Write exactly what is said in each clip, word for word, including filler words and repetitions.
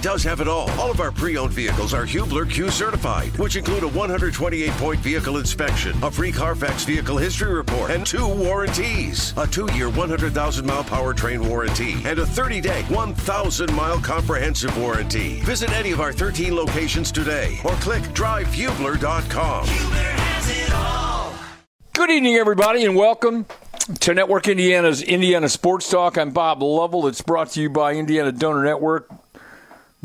does have it all. All of our pre-owned vehicles are Hubler Q certified, which include a one hundred twenty-eight point vehicle inspection, a free Carfax vehicle history report, and two warranties. A two-year, one hundred thousand mile powertrain warranty, and a thirty day, one thousand mile comprehensive warranty. Visit any of our thirteen locations today, or click drive hubler dot com. Hubler has it all. Good evening, everybody, and welcome to Network Indiana's Indiana Sports Talk. I'm Bob Lovell. It's brought to you by Indiana Donor Network.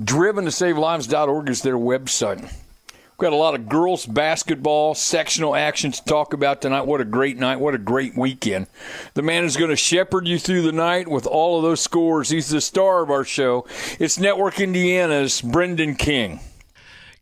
driven to save lives dot org is their website. We've got a lot of girls basketball sectional action to talk about tonight. What a great night. What a great weekend. The man is going to shepherd you through the night with all of those scores. He's the star of our show. It's Network Indiana's Brendan King.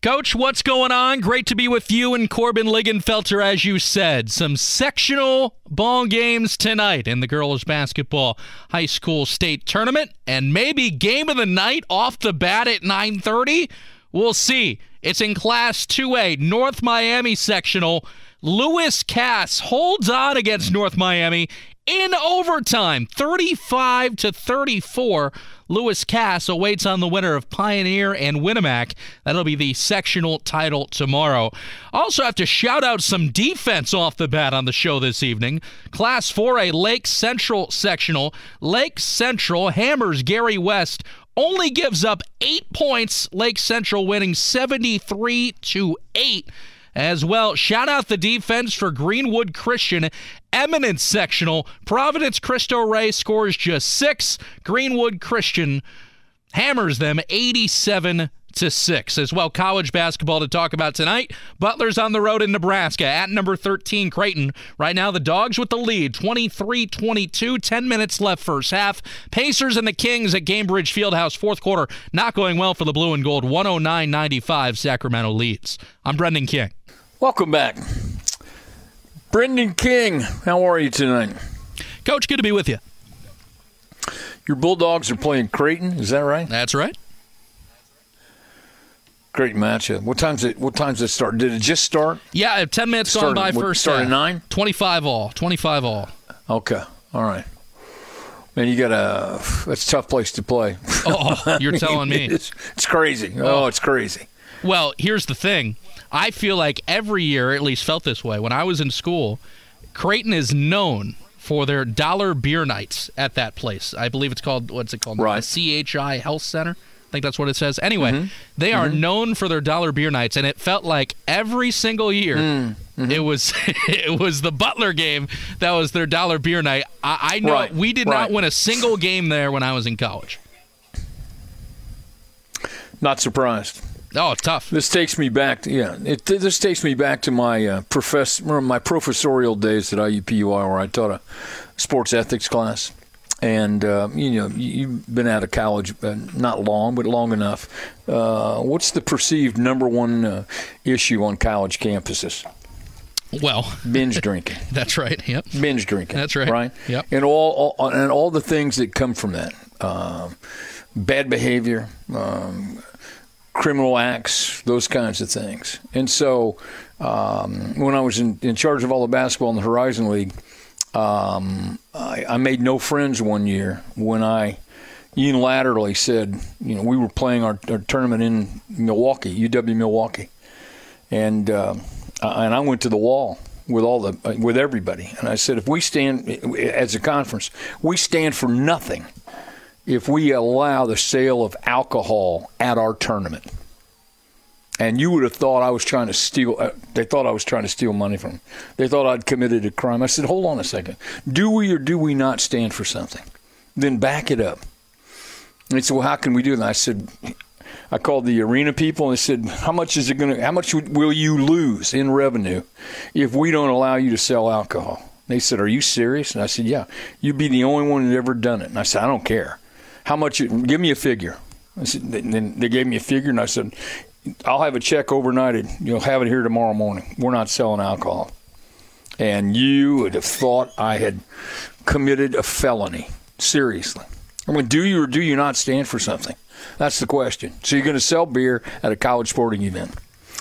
Coach, what's going on? Great to be with you and Corbin Ligenfelter, as you said. Some sectional ball games tonight in the girls basketball high school state tournament, and maybe game of the night off the bat at nine thirty. We'll see. It's in Class two A, North Miami sectional. Lewis Cass holds on against North Miami in overtime, thirty-five to thirty-four. Lewis Cass awaits on the winner of Pioneer and Winamac. That'll be the sectional title tomorrow. Also have to shout out some defense off the bat on the show this evening. Class four A Lake Central sectional. Lake Central hammers Gary West, only gives up eight points. Lake Central winning seventy-three to eight. As well, shout out the defense for Greenwood Christian. Eminence sectional, Providence Cristo Rey scores just six. Greenwood Christian hammers them eighty-seven to six. As well, college basketball to talk about tonight. Butler's on the road in Nebraska at number thirteen, Creighton. Right now, the Dogs with the lead, twenty-three twenty-two, ten minutes left first half. Pacers and the Kings at Gainbridge Fieldhouse, fourth quarter. Not going well for the blue and gold, one oh nine ninety-five, Sacramento leads. I'm Brendan King. Welcome back. Brendan King, how are you tonight? Coach, good to be with you. Your Bulldogs are playing Creighton, is that right? That's right. Great matchup. What time's it? What time's it start? Did it just start? Yeah, ten minutes gone by first. Start at nine. Twenty-five all. Twenty-five all. Okay. All right. Man, you got a that's a tough place to play. Oh, you're telling me. It's, it's crazy. Oh, it's crazy. Well, here's the thing. I feel like every year, at least felt this way when I was in school, Creighton is known for their dollar beer nights at that place. I believe it's called, what's it called? Right. The C H I Health Center. I think that's what it says. Anyway, mm-hmm. they are mm-hmm. known for their dollar beer nights, and it felt like every single year mm-hmm. it was it was the Butler game that was their dollar beer night. I, I know right. we did right. not win a single game there when I was in college. Not surprised. Oh, tough. This takes me back to, yeah, it, this takes me back to my uh, profess, my professorial days at I U P U I, where I taught a sports ethics class. And, uh, you know, you've been out of college uh, not long, but long enough. Uh, what's the perceived number one uh, issue on college campuses? Well, binge drinking. That's right. Yep. Binge drinking. That's right. Right. Yep. And all, all and all the things that come from that, um, bad behavior, um, criminal acts, those kinds of things. And so um, when I was in, in charge of all the basketball in the Horizon League, um, I, I made no friends one year when I unilaterally said, you know, we were playing our, our tournament in Milwaukee, U W Milwaukee. And uh, I, and I went to the wall with all the with everybody. And I said, if we stand as a conference, we stand for nothing if we allow the sale of alcohol at our tournament. And you would have thought I was trying to steal uh, – they thought I was trying to steal money from them. They thought I'd committed a crime. I said, hold on a second. Do we or do we not stand for something? Then back it up. And they said, well, how can we do that? I said – I called the arena people and they said, how much is it going to – how much will you lose in revenue if we don't allow you to sell alcohol? They said, are you serious? And I said, yeah. You'd be the only one that ever done it. And I said, I don't care. How much? It, give me a figure. I said, then they gave me a figure, and I said, I'll have a check overnighted. You'll have it here tomorrow morning. We're not selling alcohol. And you would have thought I had committed a felony. Seriously. I mean, do you or do you not stand for something? That's the question. So you're going to sell beer at a college sporting event.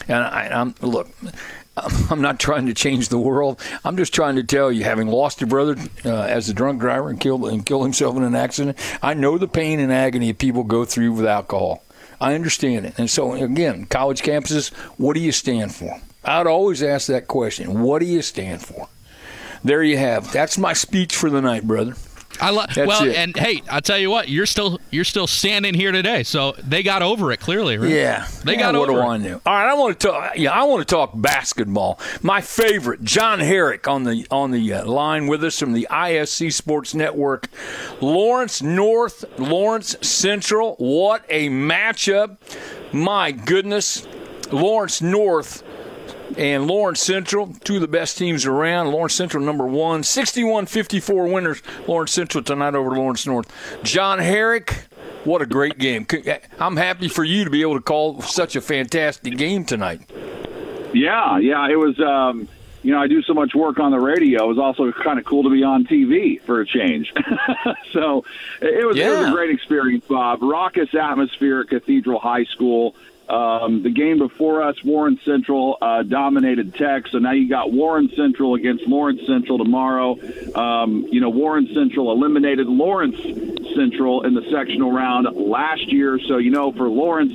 And I, I'm look, I'm not trying to change the world. I'm just trying to tell you, having lost a brother uh, as a drunk driver and killed and killed himself in an accident, I know the pain and agony people go through with alcohol. I understand it. And so, again, college campuses, what do you stand for? I'd always ask that question. What do you stand for? There you have it. That's my speech for the night, brother. I love well, it. And hey, I'll tell you what, you're still you're still standing here today, so they got over it clearly, right? Yeah, they yeah, got what over. What do I know? All right, I want to talk. Yeah, I want to talk basketball. My favorite, John Herrick, on the on the uh, line with us from the I S C Sports Network. Lawrence North, Lawrence Central. What a matchup! My goodness, Lawrence North and Lawrence Central, two of the best teams around. Lawrence Central, number one. sixty-one fifty-four winners, Lawrence Central tonight over Lawrence North. John Herrick, what a great game. I'm happy for you to be able to call such a fantastic game tonight. Yeah, yeah. It was, um, you know, I do so much work on the radio. It was also kind of cool to be on T V for a change. So it was, yeah. it was a great experience, Bob. Raucous atmosphere at Cathedral High School. Um, the game before us, Warren Central uh, dominated Tech, so now you got Warren Central against Lawrence Central tomorrow. Um, you know, Warren Central eliminated Lawrence Central in the sectional round last year, so you know for Lawrence,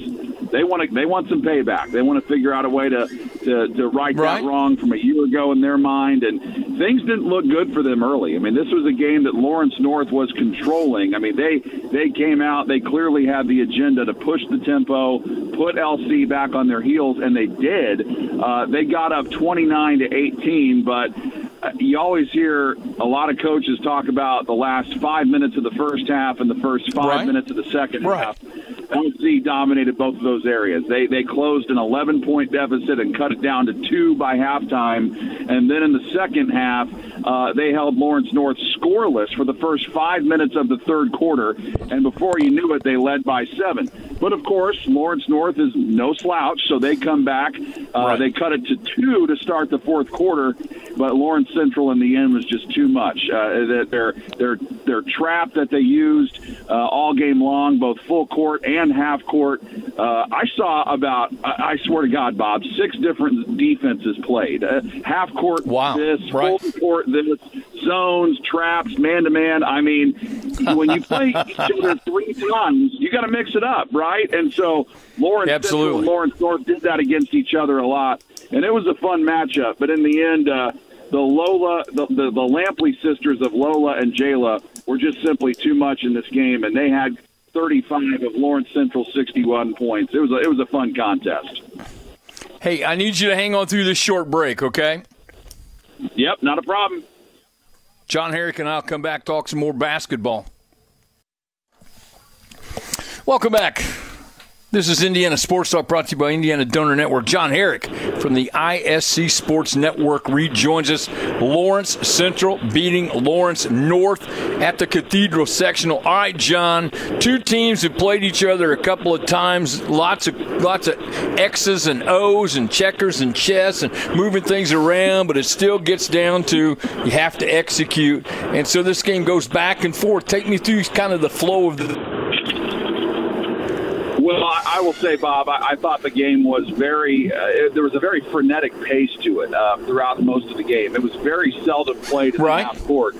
they want to they want some payback. They want to figure out a way to to, to right that wrong from a year ago in their mind, and things didn't look good for them early. I mean, this was a game that Lawrence North was controlling. I mean, they they came out, they clearly had the agenda to push the tempo, put L C back on their heels, and they did. Uh, they got up twenty-nine to eighteen, but you always hear a lot of coaches talk about the last five minutes of the first half and the first five right. minutes of the second right. half. L C dominated both of those areas. They they closed an eleven-point deficit and cut it down to two by halftime. And then in the second half, uh, they held Lawrence North scoreless for the first five minutes of the third quarter. And before you knew it, they led by seven. But, of course, Lawrence North is no slouch, so they come back. Uh, right. They cut it to two to start the fourth quarter. But Lawrence Central in the end was just too much. Uh, their, their, their trap that they used uh, all game long, both full court and And half court. Uh, I saw about, I swear to God, Bob, six different defenses played. Uh, half court, wow. this, right. full court, this, zones, traps, man to man. I mean, when you play each other three times, you got to mix it up, right? And so Lawrence Absolutely. and Lawrence North did that against each other a lot. And it was a fun matchup. But in the end, uh, the Lola, the, the, the Lampley sisters of Lola and Jayla were just simply too much in this game, and they had thirty-five of Lawrence Central, sixty-one points. It was a, it was a fun contest. Hey, I need you to hang on through this short break, okay? Yep, not a problem. John Herrick and I'll come back, talk some more basketball. Welcome back. This is Indiana Sports Talk, brought to you by Indiana Donor Network. John Herrick from the I S C Sports Network rejoins us. Lawrence Central beating Lawrence North at the Cathedral Sectional. All right, John, two teams have played each other a couple of times. Lots of lots of X's and O's and checkers and chess and moving things around, but it still gets down to you have to execute. And so this game goes back and forth. Take me through kind of the flow of the Well, I will say, Bob, I, I thought the game was very uh, – there was a very frenetic pace to it uh, throughout most of the game. It was very seldom played in right. the half court.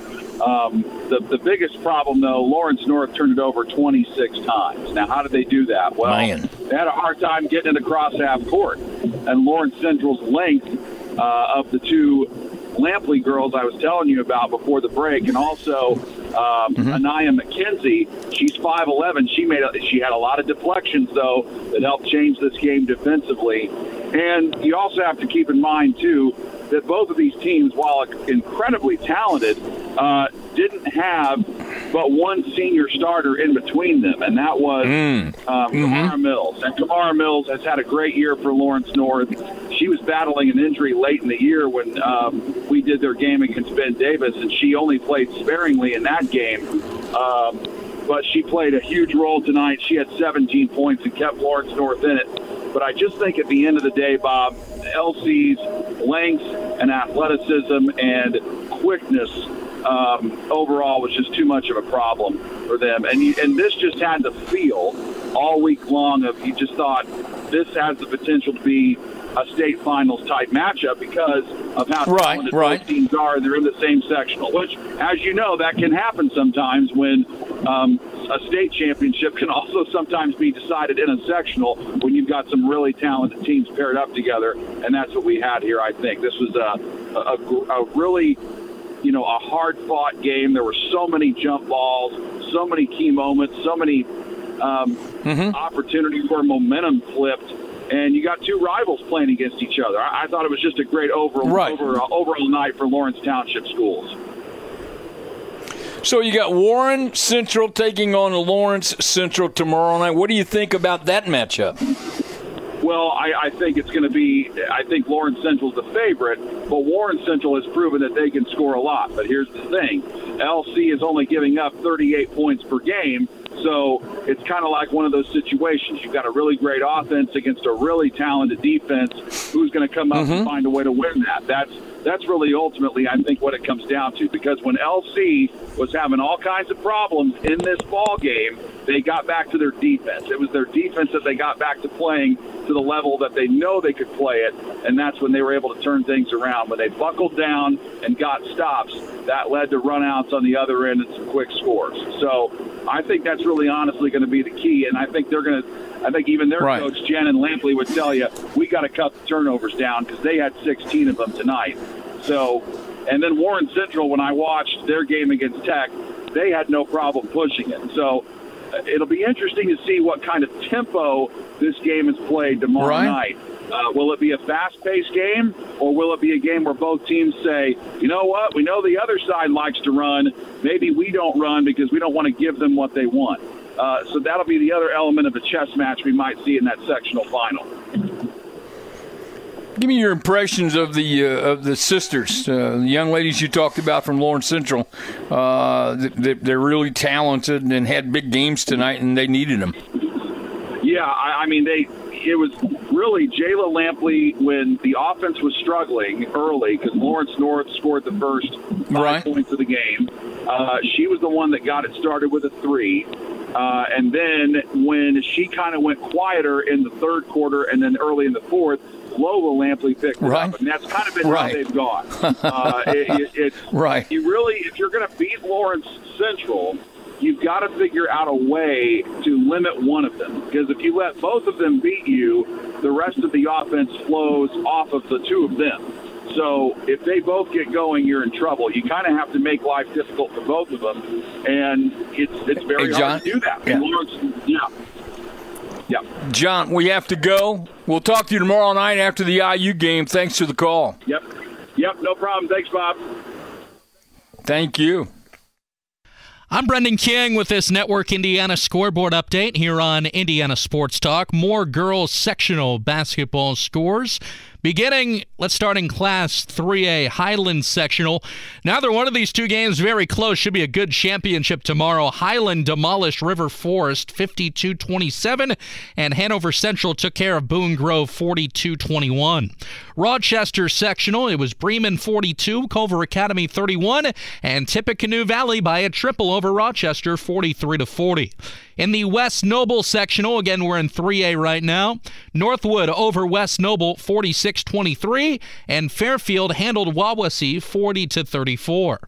Um, the, the biggest problem, though, Lawrence North turned it over twenty-six times. Now, how did they do that? Well, Man. they had a hard time getting it across half court. And Lawrence Central's length uh, of the two Lampley girls I was telling you about before the break, and also – Um, mm-hmm. Anaya McKenzie, she's five eleven. She made a, she had a lot of deflections, though, that helped change this game defensively. And you also have to keep in mind, too, that both of these teams, while incredibly talented, uh, didn't have but one senior starter in between them, and that was mm. um, mm-hmm. Kamara Mills. And Kamara Mills has had a great year for Lawrence North. She was battling an injury late in the year when um, we did their game against Ben Davis, and she only played sparingly in that game. Um, but she played a huge role tonight. She had seventeen points and kept Lawrence North in it. But I just think at the end of the day, Bob, L C's length and athleticism and quickness um, overall was just too much of a problem for them. And you, and this just had the feel all week long of you just thought this has the potential to be a state finals type matchup because of how right, talented right. those teams are, and they're in the same sectional, which, as you know, that can happen sometimes when um, a state championship can also sometimes be decided in a sectional when you've got some really talented teams paired up together, and that's what we had here, I think. This was a, a, a really... you know, a hard-fought game. There were so many jump balls, so many key moments, so many um, mm-hmm. opportunities where momentum flipped, and you got two rivals playing against each other. I, I thought it was just a great overall right. over, uh, overall night for Lawrence Township schools. So you got Warren Central taking on Lawrence Central tomorrow night. What do you think about that matchup? Well, I, I think it's going to be – I think Lawrence Central's the favorite, but Warren Central has proven that they can score a lot. But here's the thing. L C is only giving up thirty-eight points per game, so it's kind of like one of those situations. You've got a really great offense against a really talented defense. Who's going to come up mm-hmm. and find a way to win that? That's that's really ultimately, I think, what it comes down to, because when L C was having all kinds of problems in this ball game, they got back to their defense. It was their defense that they got back to playing to the level that they know they could play it, and that's when they were able to turn things around. When they buckled down and got stops, that led to runouts on the other end and some quick scores. So I think that's really honestly going to be the key, and I think they're going to – I think even their right. coach, Jan and Lampley, would tell you, we got to cut the turnovers down because they had sixteen of them tonight. So, and then Warren Central, when I watched their game against Tech, they had no problem pushing it. So it'll be interesting to see what kind of tempo this game is played tomorrow right. night. Uh, will it be a fast-paced game, or will it be a game where both teams say, you know what, we know the other side likes to run. Maybe we don't run because we don't want to give them what they want. Uh, so that'll be the other element of the chess match we might see in that sectional final. Give me your impressions of the uh, of the sisters, uh, the young ladies you talked about from Lawrence Central. Uh, they, they're really talented and had big games tonight, and they needed them. Yeah, I, I mean, they it was really Jayla Lampley when the offense was struggling early because Lawrence North scored the first five right. points of the game. Uh, she was the one that got it started with a three. Uh, and then when she kind of went quieter in the third quarter and then early in the fourth, Lola Lampley picked right. up, and that's kind of been right. how they've gone. Uh, it, it, it's, right. You really, if you're going to beat Lawrence Central, you've got to figure out a way to limit one of them, because if you let both of them beat you, the rest of the offense flows off of the two of them. So if they both get going, you're in trouble. You kind of have to make life difficult for both of them, and it's it's very hey, John, hard to do that. Yeah. Lawrence, yeah. Yep. John, we have to go. We'll talk to you tomorrow night after the I U game. Thanks for the call. Yep. Yep, no problem. Thanks, Bob. Thank you. I'm Brendan King with this Network Indiana scoreboard update here on Indiana Sports Talk. More girls sectional basketball scores. Beginning, let's start in Class three A, Highland sectional. Neither one of these two games very close. Should be a good championship tomorrow. Highland demolished River Forest fifty-two twenty-seven, and Hanover Central took care of Boone Grove forty-two twenty-one. Rochester sectional, it was Bremen forty-two, Culver Academy thirty-one, and Tippecanoe Valley by a triple over Rochester forty-three to forty. In the West Noble sectional, again, we're in three A right now. Northwood over West Noble forty-six twenty-three, and Fairfield handled Wawasee forty to thirty-four.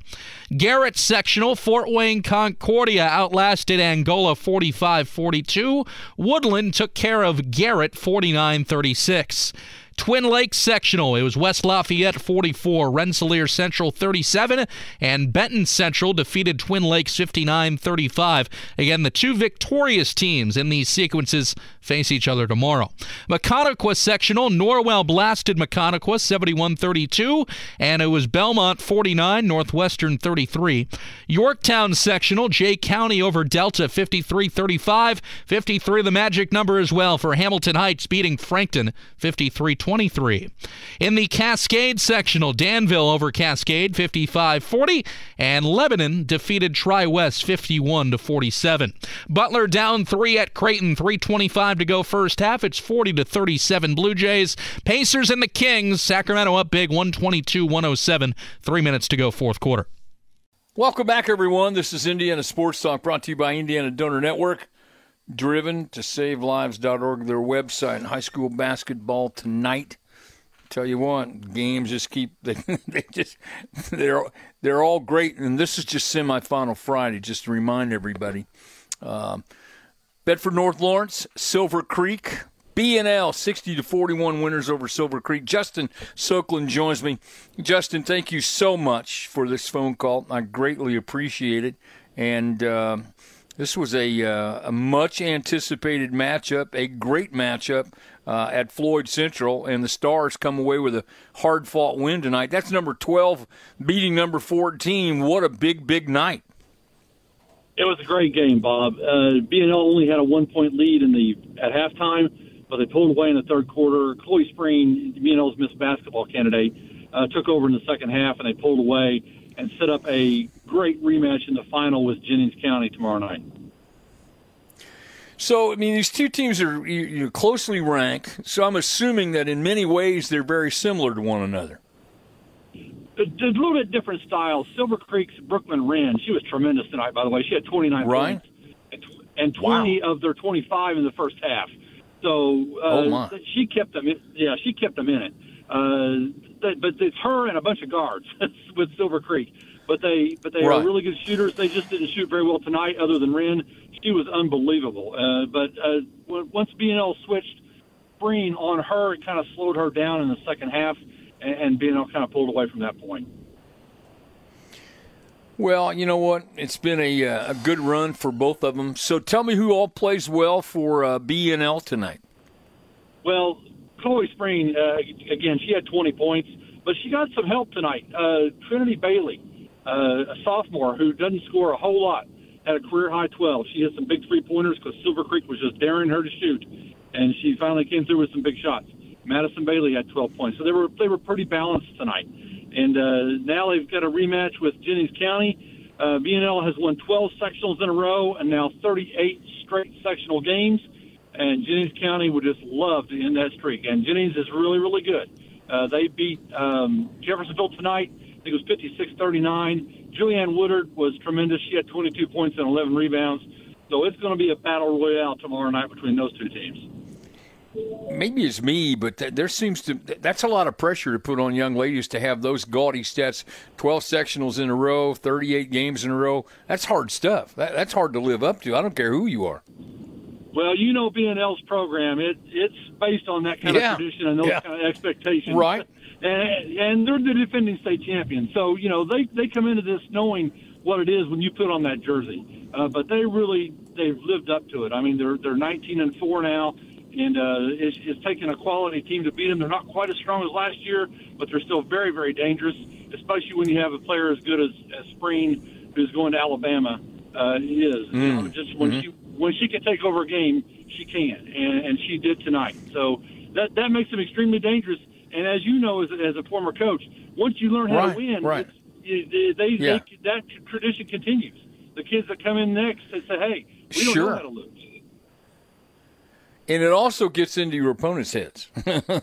Garrett sectional, Fort Wayne Concordia outlasted Angola forty-five forty-two. Woodland took care of Garrett forty-nine thirty-six. Twin Lakes sectional, it was West Lafayette forty-four, Rensselaer Central thirty-seven, and Benton Central defeated Twin Lakes fifty-nine thirty-five. Again, the two victorious teams in these sequences face each other tomorrow. Maconaquah sectional, Norwell blasted Maconaquah seventy-one thirty-two, and it was Belmont forty-nine, Northwestern thirty-three. Yorktown sectional, Jay County over Delta fifty-three thirty-five, fifty-three the magic number as well for Hamilton Heights beating Frankton fifty-three twenty-three. In the Cascade sectional, Danville over Cascade fifty-five forty, and Lebanon defeated Tri-West fifty-one to forty-seven. Butler down three at Creighton, three twenty-five to go first half. It's forty to thirty-seven Blue Jays. Pacers and the Kings, Sacramento up big one twenty-two one oh seven, three minutes to go fourth quarter. Welcome back, everyone. This is Indiana Sports Talk, brought to you by Indiana Donor Network. driven to save lives dot org, their website. High school basketball tonight Tell you what, games just keep they, they just they're they're all great, and this is just semifinal Friday. Just to remind everybody, um, Bedford North Lawrence, Silver Creek, B and L sixty to forty-one winners over Silver Creek. Justin Soklin joins me. Justin, thank you so much for this phone call. I greatly appreciate it, and uh, this was a uh, a much anticipated matchup, a great matchup. Uh, at Floyd Central, and the Stars come away with a hard-fought win tonight. That's number twelve beating number fourteen. What a big, big night. It was a great game, Bob. Uh, B and L only had a one-point lead in the at halftime, but they pulled away in the third quarter. Chloe Spring, B and L's Miss Basketball candidate, uh, took over in the second half, and they pulled away and set up a great rematch in the final with Jennings County tomorrow night. So, I mean, these two teams are you're closely ranked, so I'm assuming that in many ways they're very similar to one another. A little bit different styles. Silver Creek's Brooklyn Wren, she was tremendous tonight, by the way. She had twenty-nine right. points and twenty wow. of their twenty-five in the first half. So uh, oh my. she kept them in, yeah, she kept them in it. Uh, but it's her and a bunch of guards with Silver Creek. But they, but they right. are really good shooters. They just didn't shoot very well tonight, other than Wren. She was unbelievable. Uh, but uh, once B and L switched Breen on her, it kind of slowed her down in the second half, and, and B and L kind of pulled away from that point. Well, you know what? It's been a, a good run for both of them. So tell me who all plays well for uh, B and L tonight. Well, Chloe Spring, uh, again, she had twenty points, but she got some help tonight. Uh, Trinity Bailey. Uh, a sophomore who doesn't score a whole lot, had a career-high twelve. She hit some big three-pointers because Silver Creek was just daring her to shoot, and she finally came through with some big shots. Madison Bailey had twelve points. So they were they were pretty balanced tonight. And uh, now they've got a rematch with Jennings County. Uh, B and L has won twelve sectionals in a row and now thirty-eight straight sectional games, and Jennings County would just love to end that streak. And Jennings is really, really good. Uh, they beat um, Jeffersonville tonight. I think it was fifty-six thirty-nine. Julianne Woodard was tremendous. She had twenty-two points and eleven rebounds. So it's going to be a battle royale tomorrow night between those two teams. Maybe it's me, but there seems to – that's a lot of pressure to put on young ladies to have those gaudy stats, twelve sectionals in a row, thirty-eight games in a row. That's hard stuff. That, that's hard to live up to. I don't care who you are. Well, you know B and L's program. It, it's based on that kind yeah. of tradition and those yeah. kind of expectations. Right. And, and they're the defending state champion. So, you know, they, they come into this knowing what it is when you put on that jersey. Uh, but they really, they've lived up to it. I mean, they're they're nineteen and four now, and uh, it's, it's taken a quality team to beat them. They're not quite as strong as last year, but they're still very, very dangerous, especially when you have a player as good as, as Spring, who's going to Alabama, uh, is. Mm. You know, just when, mm-hmm. she, when she can take over a game, she can, and, and she did tonight. So that, that makes them extremely dangerous. And as you know, as, as a former coach, once you learn how right, to win, right. it's, they, they, yeah. they, that tradition continues. The kids that come in next, they say, hey, we don't sure. know how to lose. And it also gets into your opponent's heads. in in well,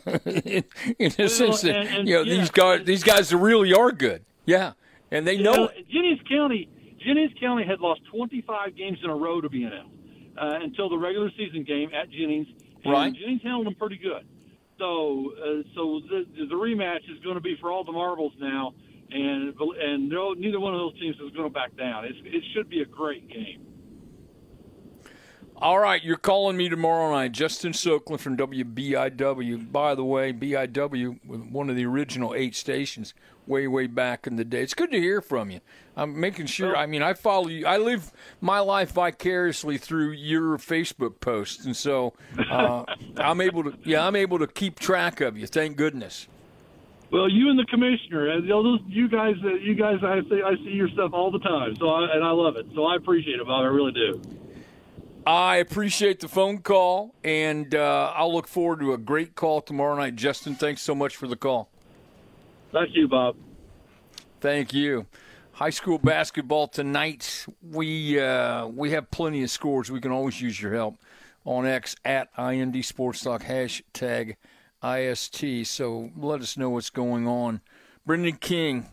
a sense that, and, and, you know, yeah. these, guys, these guys really are good. Yeah, and they know, know it. Jennings County, Jennings County had lost twenty-five games in a row to B and L uh, until the regular season game at Jennings. And right. Jennings handled them pretty good. So, uh, so the, the rematch is going to be for all the marbles now, and and no, neither one of those teams is going to back down. It's, it should be a great game. All right, you're calling me tomorrow night, Justin Soklin from W B I W. By the way, B I W was one of the original eight stations way, way back in the day. It's good to hear from you. I'm making sure. I mean, I follow you. I live my life vicariously through your Facebook posts, and so uh, I'm able to. Yeah, I'm able to keep track of you. Thank goodness. Well, you and the commissioner, those you guys, you guys, I see, I see your stuff all the time. So, I, and I love it. So, I appreciate it, Bob. I really do. I appreciate the phone call, and uh, I'll look forward to a great call tomorrow night. Justin, thanks so much for the call. Thank you, Bob. Thank you. High school basketball tonight. We uh, we have plenty of scores. We can always use your help on X at I N D Sports Talk, hashtag I S T. So let us know what's going on. Brendan King,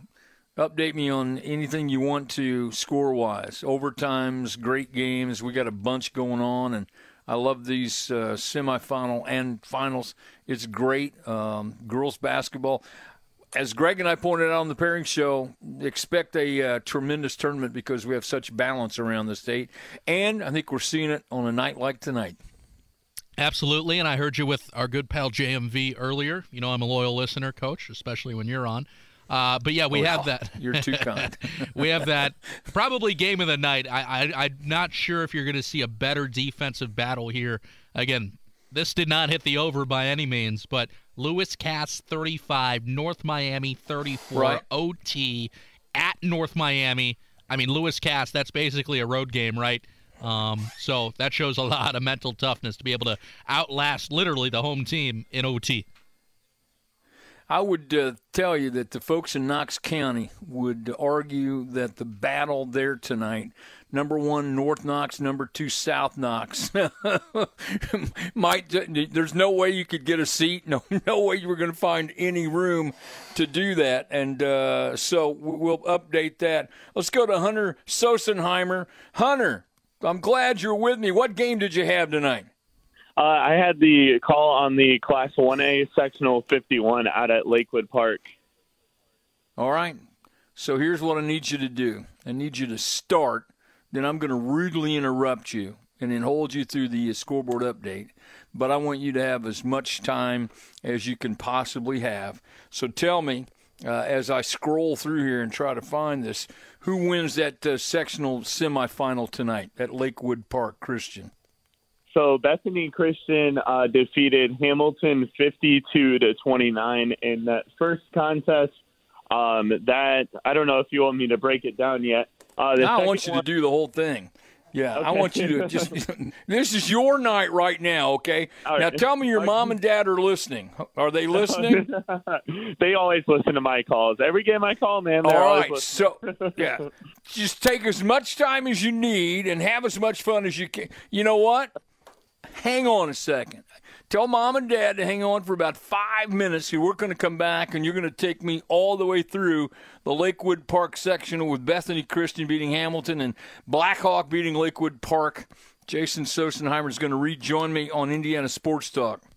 update me on anything you want to score-wise. Overtimes, great games. We got a bunch going on, and I love these uh, semifinal and finals. It's great. Um, girls basketball. As Greg and I pointed out on the pairing show, expect a uh, tremendous tournament because we have such balance around the state. And I think we're seeing it on a night like tonight. Absolutely, and I heard you with our good pal J M V earlier. You know I'm a loyal listener, Coach, especially when you're on. Uh, but, yeah, we well, have that. You're too kind. We have that probably game of the night. I, I, I'm not sure if you're going to see a better defensive battle here. Again, this did not hit the over by any means, but Lewis Cass thirty-five, North Miami thirty-four, right. O T at North Miami. I mean, Lewis Cass, that's basically a road game, right? Um, so that shows a lot of mental toughness to be able to outlast literally the home team in O T. I would uh, tell you that the folks in Knox County would argue that the battle there tonight, number one, North Knox, number two, South Knox. Might, there's no way you could get a seat. No, no way you were going to find any room to do that. And uh, so we'll update that. Let's go to Hunter Sosenheimer. Hunter, I'm glad you're with me. What game did you have tonight? Uh, I had the call on the Class one A Sectional fifty-one out at Lakewood Park. All right. So here's what I need you to do. I need you to start. Then I'm going to rudely interrupt you and then hold you through the scoreboard update. But I want you to have as much time as you can possibly have. So tell me, uh, as I scroll through here and try to find this, who wins that uh, sectional semifinal tonight at Lakewood Park Christian? So Bethany Christian uh, defeated Hamilton fifty-two to twenty-nine in that first contest. Um, that I don't know if you want me to break it down yet. Uh, no, I want you one... to do the whole thing. Yeah, okay. I want you to just – this is your night right now, okay? All now right. Tell me your mom and dad are listening. Are they listening? They always listen to my calls. Every game I call, man, they're always listening. All right, so, yeah, just take as much time as you need and have as much fun as you can. You know what? Hang on a second. Tell mom and dad to hang on for about five minutes. We're going to come back, and you're going to take me all the way through the Lakewood Park sectional with Bethany Christian beating Hamilton and Blackhawk beating Lakewood Park. Jason Sosenheimer is going to rejoin me on Indiana Sports Talk.